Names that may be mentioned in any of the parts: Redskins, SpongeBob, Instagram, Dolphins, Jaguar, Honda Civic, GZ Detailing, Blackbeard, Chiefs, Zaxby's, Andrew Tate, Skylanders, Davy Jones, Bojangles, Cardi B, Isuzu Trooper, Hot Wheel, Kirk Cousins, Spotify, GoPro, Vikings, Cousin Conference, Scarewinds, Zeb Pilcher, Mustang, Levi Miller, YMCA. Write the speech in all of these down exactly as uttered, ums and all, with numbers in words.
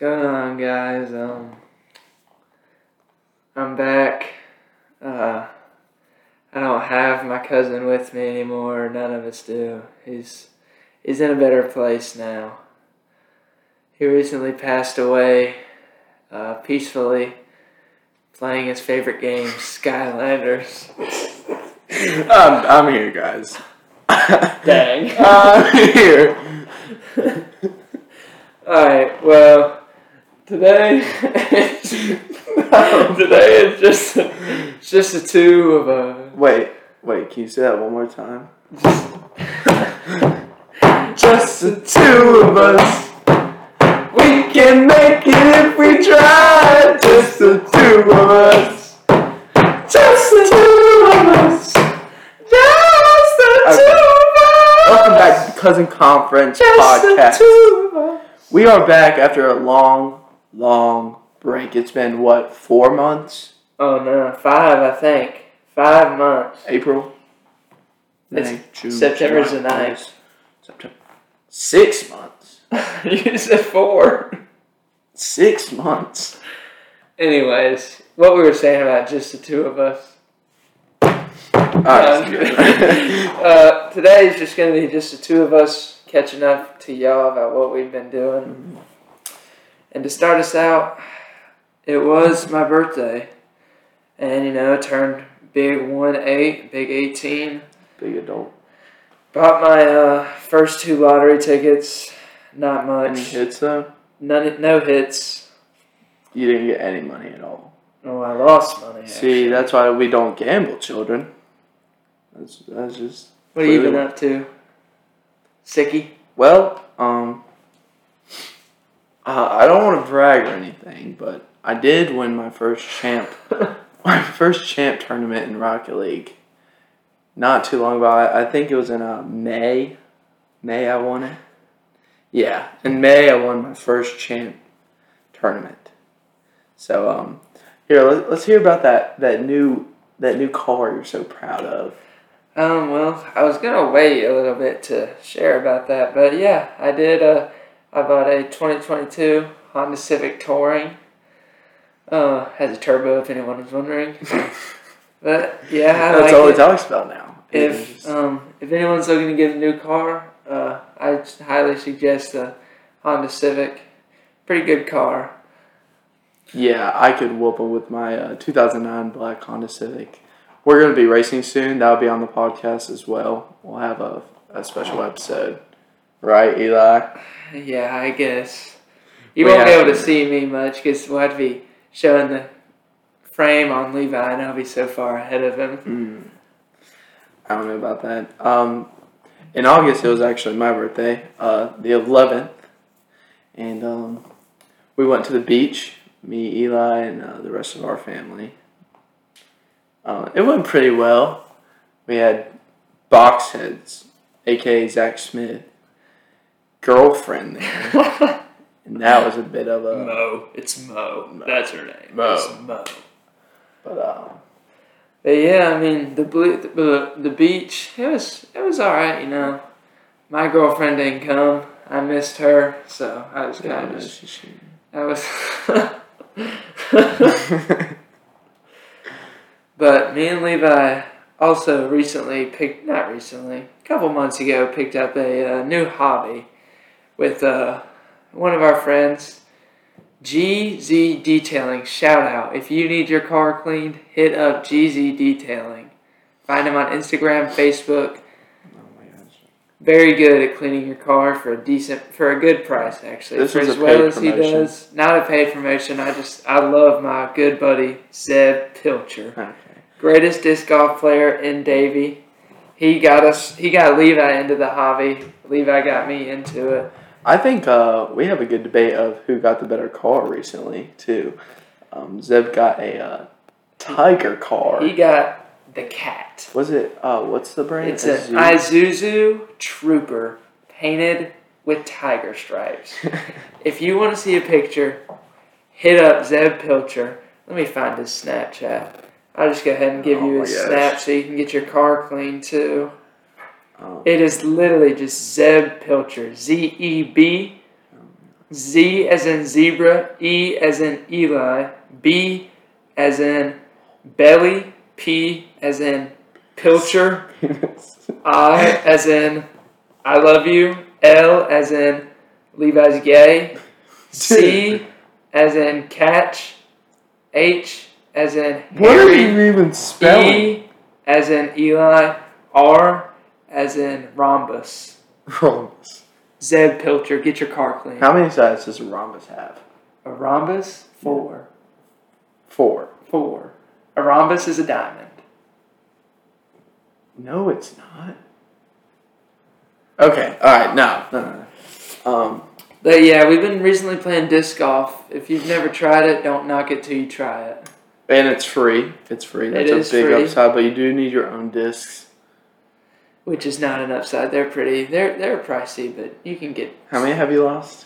going on, guys? Um, I'm back. Uh, I don't have my cousin with me anymore. None of us do. He's he's in a better place now. He recently passed away uh, peacefully, playing his favorite game, Skylanders. um, I'm here, guys. Dang. I'm here. Alright, well, today, no, today is just a, it's just a two of a... Wait, wait, can you say that one more time? Just the two of us, we can make it if we try. Just the two of us, just the two of us, just the okay. two of us. Welcome back to Cousin Conference just Podcast. Just the two of us. We are back after a long, long break. It's been, what, four months? Oh, no, five, I think. Five months. April, May, it's June, September's July, the ninth. September. Six months. You said four. Six months. Anyways, what we were saying about just the two of us. All right. Um, uh, today is just going to be just the two of us. Catching up to y'all about what we've been doing. And to start us out, it was my birthday. And, you know, I turned big one eight, big eighteen. Big adult. Bought my uh, first two lottery tickets. Not much. Any hits, though? None, no hits. You didn't get any money at all. Oh, I lost money, actually. See, that's why we don't gamble, children. That's, that's just... What have you been up to? Sicky? Well, um, uh, I don't want to brag or anything, but I did win my first champ, my first champ tournament in Rocket League. Not too long ago, I, I think it was in uh, May. May I won it. Yeah, in May I won my first champ tournament. So um, here let, let's hear about that that new that new car you're so proud of. Um, well, I was going to wait a little bit to share about that, but yeah, I did, uh, I bought a twenty twenty-two Honda Civic Touring, uh, has a turbo if anyone was wondering, but yeah, I That's like all it talks about now. If, just... um, if anyone's looking to get a new car, uh, I highly suggest the Honda Civic, pretty good car. Yeah, I could whoop them with my, uh, two thousand nine black Honda Civic. We're going to be racing soon. That'll be on the podcast as well. We'll have a, a special episode. Right, Eli? Yeah, I guess. You we won't be able to, to see me much because we'll have to be showing the frame on Levi and I'll be so far ahead of him. Mm. I don't know about that. Um, in August, it was actually my birthday, uh, the eleventh. And um, we went to the beach, me, Eli, and uh, the rest of our family. Uh, it went pretty well. We had Box Heads, a k a. Zach Smith, girlfriend there. And that was a bit of a... Mo. It's Mo. Mo. That's her name. Mo. It's Mo. But, um... But, yeah, I mean, the blue, the, the beach, it was, it was alright, you know. My girlfriend didn't come. I missed her, so I was kind of just... She, I was... But me and Levi also recently picked, not recently, a couple months ago, picked up a uh, new hobby with uh, one of our friends, G Z Detailing. Shout out. If you need your car cleaned, hit up G Z Detailing. Find them on Instagram, Facebook. Oh my gosh. Very good at cleaning your car for a decent, for a good price, actually. This for is as a paid well as promotion. He does. Not a paid promotion. I just, I love my good buddy, Zeb Pilcher. Huh. Greatest disc golf player in Davy. He got us. He got Levi into the hobby. Levi got me into it. I think uh, we have a good debate of who got the better car recently too. Um, Zeb got a uh, tiger car. He got the cat. Was it? Uh, what's the brand? It's an Isuzu Trooper painted with tiger stripes. If you want to see a picture, hit up Zeb Pilcher. Let me find his Snapchat. I'll just go ahead and give oh you a snap so you can get your car clean too. Um, it is literally just Zeb Pilcher. Z E B Z as in zebra, E as in Eli, B as in belly, P as in Pilcher, I as in I love you, L as in Levi's gay, C as in catch, H as in Harry, what are you even spelling? E as in Eli, R as in rhombus. Rhombus. Zeb Pilcher, get your car clean. How many sides does a rhombus have? A rhombus? Four. Four. Four. A rhombus is a diamond. No, it's not. Okay, alright, no. no, no. Um, but yeah, we've been recently playing disc golf. If you've never tried it, don't knock it till you try it. And it's free. It's free. That's it is a big free. Upside, but you do need your own discs. Which is not an upside. They're pretty. They're they're pricey, but you can get. How many have you lost?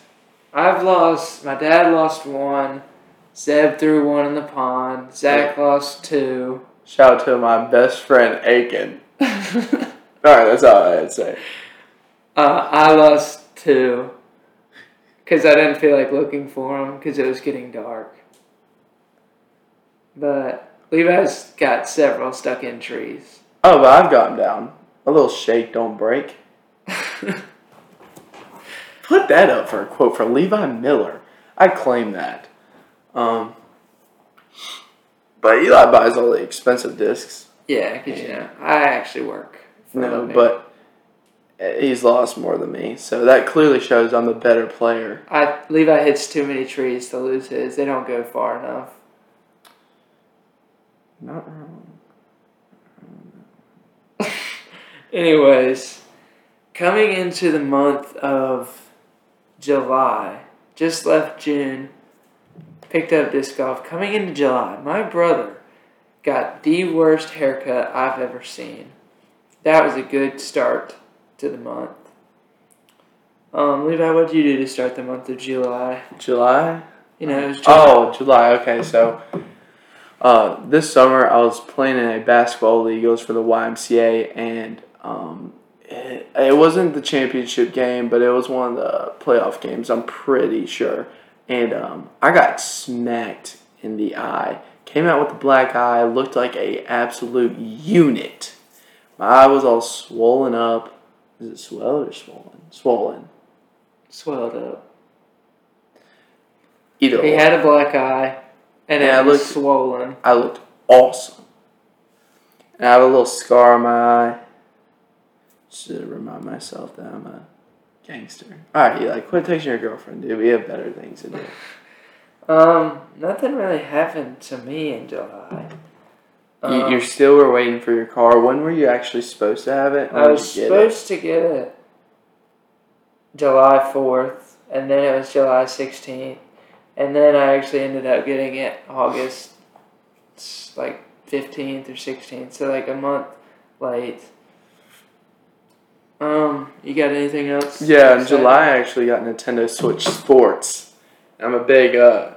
I've lost. My dad lost one. Zeb threw one in the pond. Zach yeah. lost two. Shout out to my best friend Aiken. All right, that's all I had to say. Uh, I lost two because I didn't feel like looking for them because it was getting dark. But Levi's got several stuck in trees. Oh, but I've got them down. A little shake don't break. Put that up for a quote from Levi Miller. I claim that. Um, but Eli buys all the expensive discs. Yeah, because you know, I actually work. For no, but he's lost more than me, so that clearly shows I'm the better player. I Levi hits too many trees to lose his. They don't go far enough. Not wrong. Anyways, coming into the month of July, just left June, picked up disc golf. Coming into July, my brother got the worst haircut I've ever seen. That was a good start to the month. Um, Levi, what did you do to start the month of July? July? You know, it was July. Oh, July. Okay, so... Uh, this summer, I was playing in a basketball league. It was for the Y M C A, and um, it, it wasn't the championship game, but it was one of the playoff games, I'm pretty sure. And um, I got smacked in the eye. Came out with a black eye, looked like a absolute unit. My eye was all swollen up. Is it swelled or swollen? Swollen. Swelled up. Either he had a black eye. And, and it I was looked, swollen. I looked awesome. And I have a little scar on my eye. Just to remind myself that I'm a gangster. Alright, Eli, quit texting your girlfriend, dude. We have better things to do. um, nothing really happened to me in July. Um, you, you still were waiting for your car. When were you actually supposed to have it? I was supposed it? to get it July fourth, and then it was July sixteenth. And then I actually ended up getting it August, like, fifteenth or sixteenth. So, like, a month late. Um, you got anything else? Yeah, in July I actually got Nintendo Switch Sports. I'm a big uh,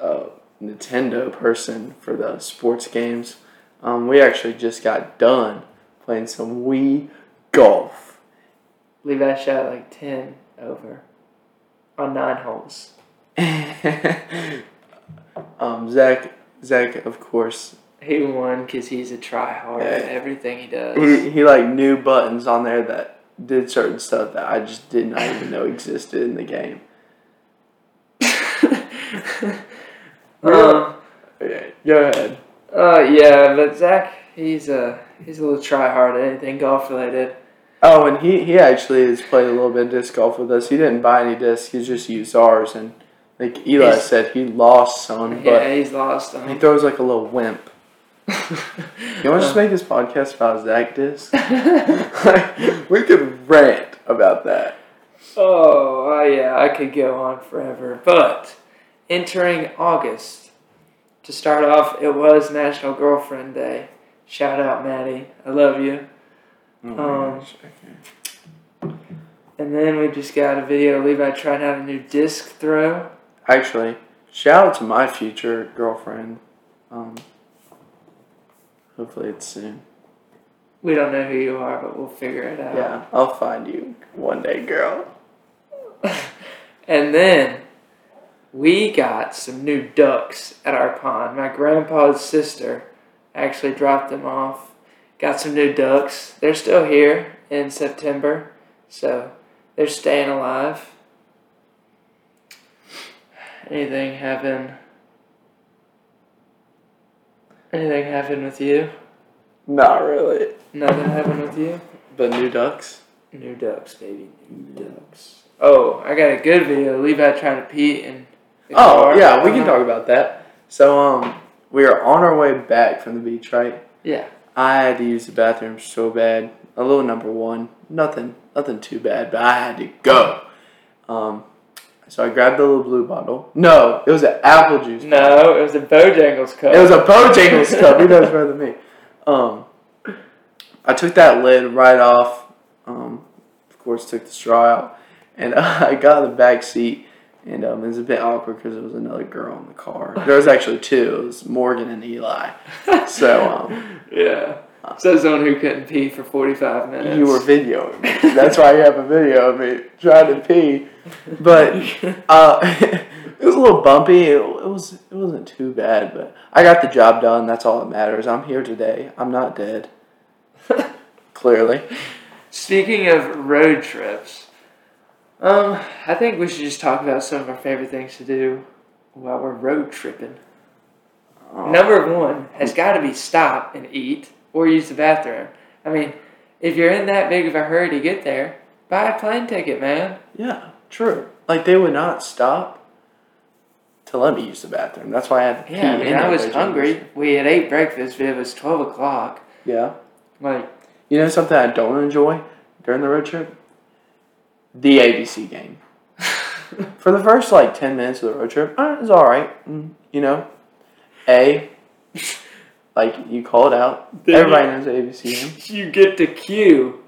uh, Nintendo person for the sports games. Um, we actually just got done playing some Wii Golf. Levi shot, like, ten over on nine holes. um, Zach, Zach, of course. He won because he's a tryhard at everything he does. He, he like knew buttons on there that did certain stuff that I just did not even know existed in the game. um, okay, go ahead. Uh, yeah, but Zach, he's a he's a little tryhard at anything golf related. Oh, and he he actually has played a little bit of disc golf with us. He didn't buy any discs. He just used ours and. Like Eli he's, said, he lost some. But yeah, he's lost some. He throws like a little wimp. You want to just make this podcast about Zach discs? Like, we could rant about that. Oh, uh, yeah, I could go on forever. But entering August, to start off, it was National Girlfriend Day. Shout out, Maddie. I love you. Oh, um, gosh, okay. And then we just got a video of Levi trying out a new disc throw. Actually, shout out to my future girlfriend. Um, hopefully it's soon. We don't know who you are, but we'll figure it out. Yeah, I'll find you one day, girl. And then we got some new ducks at our pond. My grandpa's sister actually dropped them off. Got some new ducks. They're still here in September, so they're staying alive. Anything happen? Anything happen with you? Not really. Nothing happened with you? But new ducks? New ducks, baby. New ducks. Oh, I got a good video. Levi trying to pee and... Oh, yeah, we can talk about that. So, um, we are on our way back from the beach, right? Yeah. I had to use the bathroom so bad. A little number one. Nothing, nothing too bad, but I had to go. Um, so I grabbed a little blue bottle. No, it was an apple juice bottle. No, it was a Bojangles cup. It was a Bojangles cup. Who knows better than me? Um, I took that lid right off. Um, of course, took the straw out. And uh, I got in the back seat. And um, it was a bit awkward because there was another girl in the car. There was actually two. It was Morgan and Eli. So, um... yeah. So someone who couldn't pee for forty-five minutes. You were videoing me. That's why you have a video of me trying to pee. But uh, it was a little bumpy. It, it, was, it wasn't too bad. But I got the job done. That's all that matters. I'm here today. I'm not dead. Clearly. Speaking of road trips... Um, I think we should just talk about some of our favorite things to do while we're road tripping. Um, Number one has got to be stop and eat or use the bathroom. I mean, if you're in that big of a hurry to get there, buy a plane ticket, man. Yeah, true. Like, they would not stop to let me use the bathroom. That's why I had to pee. Yeah, I mean, I was hungry. English. We had ate breakfast, but it was twelve o'clock. Yeah. Like, you know something I don't enjoy during the road trip? The A B C game. For the first, like, ten minutes of the road trip, uh, it was all right. Mm, you know, A, like, you call it out. Then everybody knows the A B C game. You get to Q,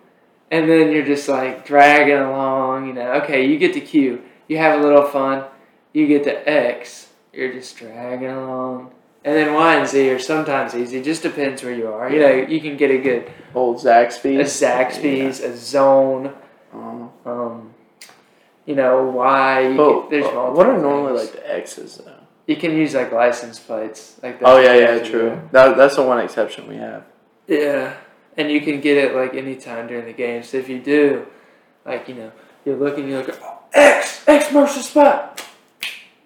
and then you're just, like, dragging along, you know. Okay, you get to Q. You have a little fun. You get to X. You're just dragging along. And then Y and Z are sometimes easy. It just depends where you are. You know, you can get a good... Old Zaxby's. A Zaxby's, yeah. A zone... Um, um, you know, why? You but, can, there's uh, what are normally things. Like the X's though? You can use like license plates, like the oh yeah, yeah, true. That, that's the one exception we have. Yeah, and you can get it like any time during the game. So if you do, like you know, you're looking, you're like oh, X X marks the spot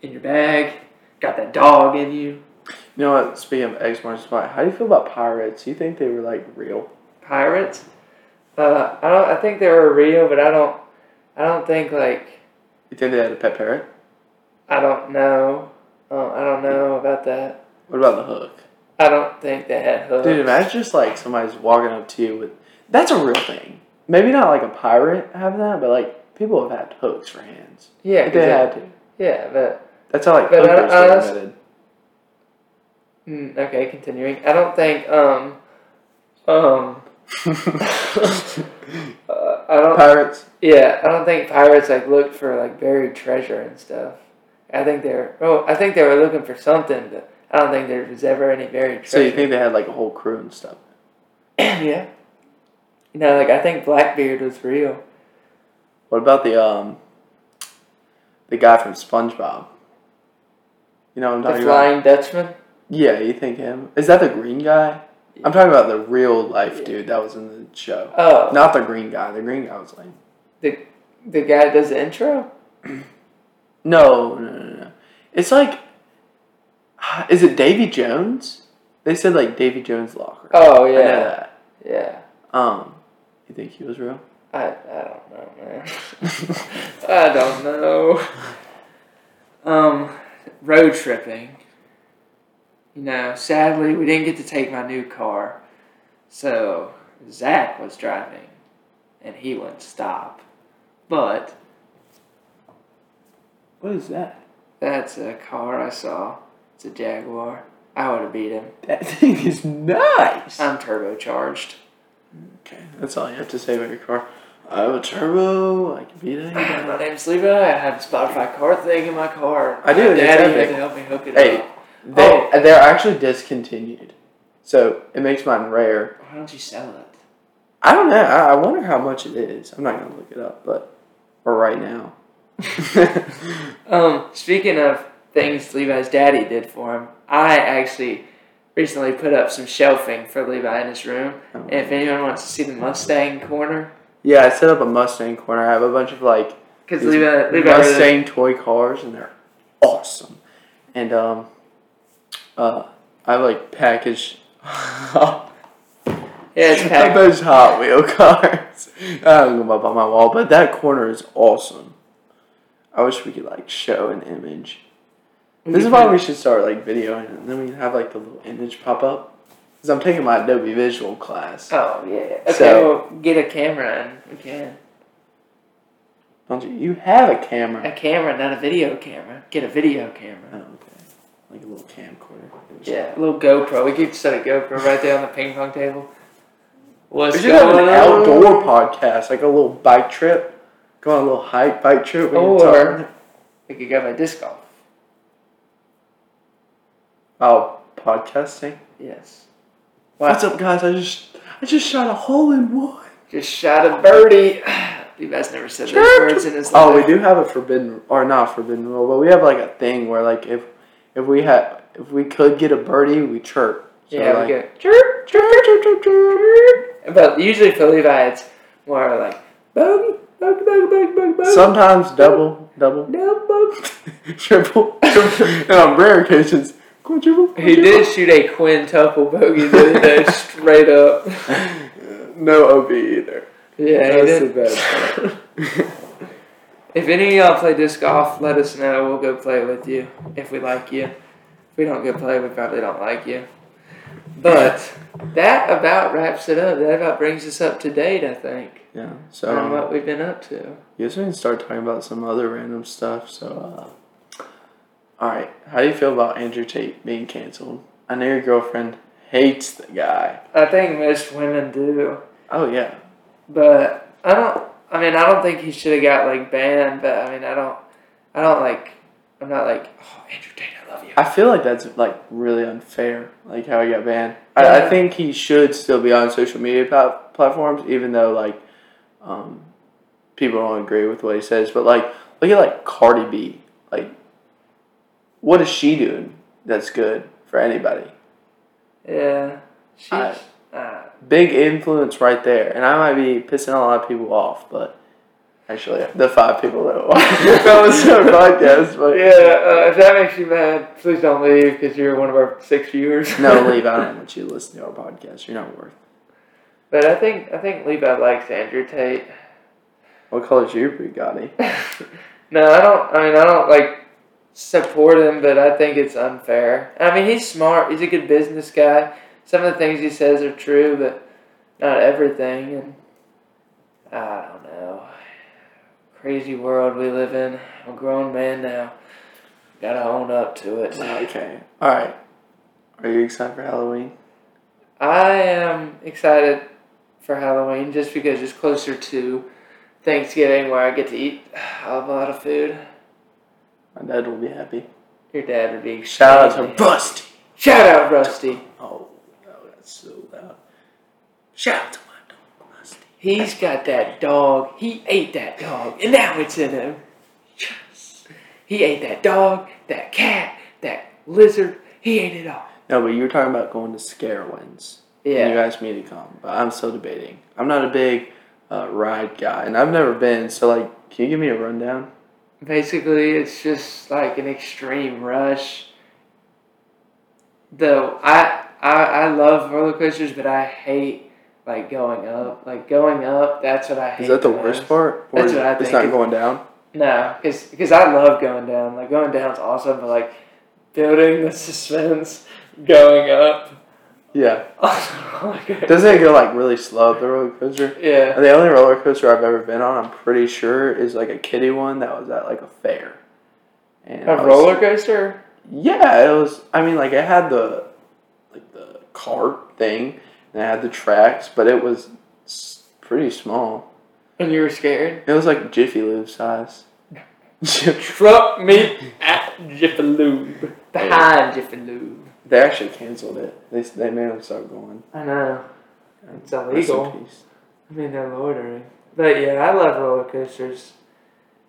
in your bag. Got that dog in you. You know what? Speaking of X marks the spot, how do you feel about pirates? You think they were like real pirates? Uh, I don't. I think they were real, but I don't. I don't think like. You think they had a pet parrot? I don't know. Uh, I don't know about that. What about the hook? I don't think they had hooks. Dude, imagine just like somebody's walking up to you with. That's a real thing. Maybe not like a pirate have that, but like people have had hooks for hands. Yeah, like, they it, had to. Yeah, but that's how like hookers were invented. Mm, okay, continuing. I don't think. Um. Um. uh, I don't pirates. Yeah, I don't think pirates like looked for like buried treasure and stuff. I think they're oh, I think they were looking for something, but I don't think there was ever any buried treasure. So you think they had like a whole crew and stuff? Yeah. You know, like I think Blackbeard was real. What about the um, the guy from SpongeBob? You know what I'm talking about? The Flying Dutchman. Yeah, you think him? Is that the green guy? I'm talking about the real life dude that was in the show. Oh. Not the green guy. The green guy was lame. The the guy that does the intro? no, no, no, no. It's like, is it Davy Jones? They said like Davy Jones locker. Oh, yeah. I know that. Yeah. Um, you think he was real? I, I don't know, man. I don't know. Um, road tripping. You know, sadly, we didn't get to take my new car. So, Zach was driving, and he wouldn't stop. But... What is that? That's a car I saw. It's a Jaguar. I would have beat him. That thing is nice! I'm turbocharged. Okay, that's all you have to say about your car. I have a turbo, I can beat it. My name's Levi, I have a Spotify car thing in my car. I do, my daddy had to help me hook it hey. up. They, oh. They're actually discontinued. So, it makes mine rare. Why don't you sell it? I don't know. I, I wonder how much it is. I'm not going to look it up, but... Or right now. um, speaking of things Levi's daddy did for him, I actually recently put up some shelving for Levi in his room. Oh. And if anyone wants to see the Mustang corner. Yeah, I set up a Mustang corner. I have a bunch of like Cause Levi, Levi Mustang really... toy cars, and they're awesome. And um, uh, I like packaged... Yeah, it's packed. Those Hot Wheel cars. I don't go up on my wall, but that corner is awesome. I wish we could like show an image. This is why we should start like videoing, and then we can have like the little image pop up. Cause I'm taking my Adobe Visual class. Oh yeah. Okay, so, well, get a camera and we can. Don't you? You have a camera. A camera, not a video camera. Get a video camera. Oh, okay. Like a little camcorder. Yeah, a little GoPro. We could set a GoPro right there on the ping pong table. What's we should have an outdoor podcast, like a little bike trip. Go on a little hike, bike trip. We or can we could go by disc golf. Oh, podcasting? Yes. Wow. What's up, guys? I just I just shot a hole in one. Just shot a birdie. You guys never said those words in his life. Oh, we do have a forbidden or not forbidden rule, but we have like a thing where like if if we had if we could get a birdie, we chirp. So yeah, like, we go chirp, chirp, chirp, chirp, chirp. But usually for Levi, it's more like bogey, bogey, bogey, bogey, bogey, bogey. Sometimes double, double, double, triple, triple. And on rare occasions, quadruple. quadruple. He did shoot a quintuple bogey the other day, straight up. No O B either. Yeah, that's he did. The best. If any of y'all play disc golf, let us know. We'll go play with you if we like you. If we don't go play, we probably don't like you. But that about wraps it up. That about brings us up to date, I think. Yeah. So on what we've been up to. Yes, we can start talking about some other random stuff. So, uh, all right. How do you feel about Andrew Tate being canceled? I know your girlfriend hates the guy. I think most women do. Oh yeah. But I don't. I mean, I don't think he should have got like banned. But I mean, I don't. I don't like. I'm not like, oh, Andrew Tate, I love you. I feel like that's, like, really unfair, like, how he got banned. Yeah. I, I think he should still be on social media plat- platforms, even though, like, um, people don't agree with what he says. But, like, look at, like, Cardi B. Like, what is she doing that's good for anybody? Yeah. She's... I, uh, big influence right there. And I might be pissing a lot of people off, but... Actually, the five people that watch that was so podcast, but yeah, uh, if that makes you mad, please don't leave because you're one of our six viewers. No, leave. I don't want you to listen to our podcast. You're not worth it. But I think I think Levi likes Andrew Tate. What color is your Bugatti? No, I don't. I mean, I don't like support him, but I think it's unfair. I mean, he's smart. He's a good business guy. Some of the things he says are true, but not everything. And I don't know. Crazy world we live in. I'm a grown man now. Gotta own up to it. Okay. Alright. Are you excited for Halloween? I am excited for Halloween just because it's closer to Thanksgiving where I get to eat a lot of food. My dad will be happy. Your dad would be. Shout out to happy. Rusty! Shout out, Rusty! Oh, oh, that's so loud. Shout out to He's got that dog. He ate that dog, and now it's in him. Yes. He ate that dog, that cat, that lizard. He ate it all. No, but you were talking about going to Scarewinds. Yeah. And you asked me to come, but I'm still debating. I'm not a big uh, ride guy, and I've never been, so, like, can you give me a rundown? Basically, it's just, like, an extreme rush. Though, I, I, I love roller coasters, but I hate... Like going up, like going up, that's what I hate. Is that the most. worst part? Or that's what I think. It's not going down? No, because I love going down. Like going down is awesome, but like building the suspense, going up. Yeah. Okay. Doesn't it go like really slow up the roller coaster? Yeah. The only roller coaster I've ever been on, I'm pretty sure, is like a kiddie one that was at like a fair. And a was, roller coaster? Yeah, it was, I mean like it had the, like the cart thing. And I had the tracks, but it was pretty small. And you were scared? It was like Jiffy Lube size. Truck me at Jiffy Lube. Behind Jiffy Lube. They actually canceled it. They they made them stop going. I know. It's illegal. I mean, they're loitering. But yeah, I love roller coasters.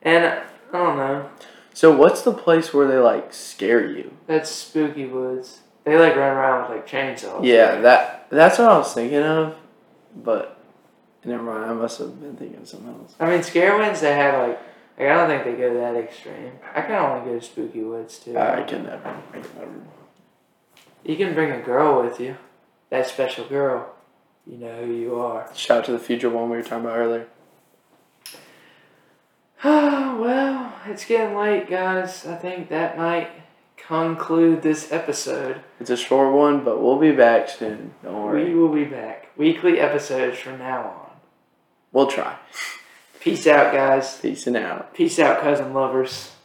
And I don't know. So what's the place where they like scare you? That's Spooky Woods. They like run around with like chainsaws. Yeah, right? that that's what I was thinking of, but never mind. I must have been thinking of something else. I mean, Scarewinds, they have like, like I don't think they go to that extreme. I kind of want to go to Spooky Woods too. I can never. I can never. You can bring a girl with you. That special girl. You know who you are. Shout out to the future one we were talking about earlier. Oh, well, it's getting late, guys. I think that might conclude this episode. It's a short one, but we'll be back soon. Don't worry. We will be back. Weekly episodes from now on. We'll try. Peace out, guys. Peace out. Peace out, cousin lovers.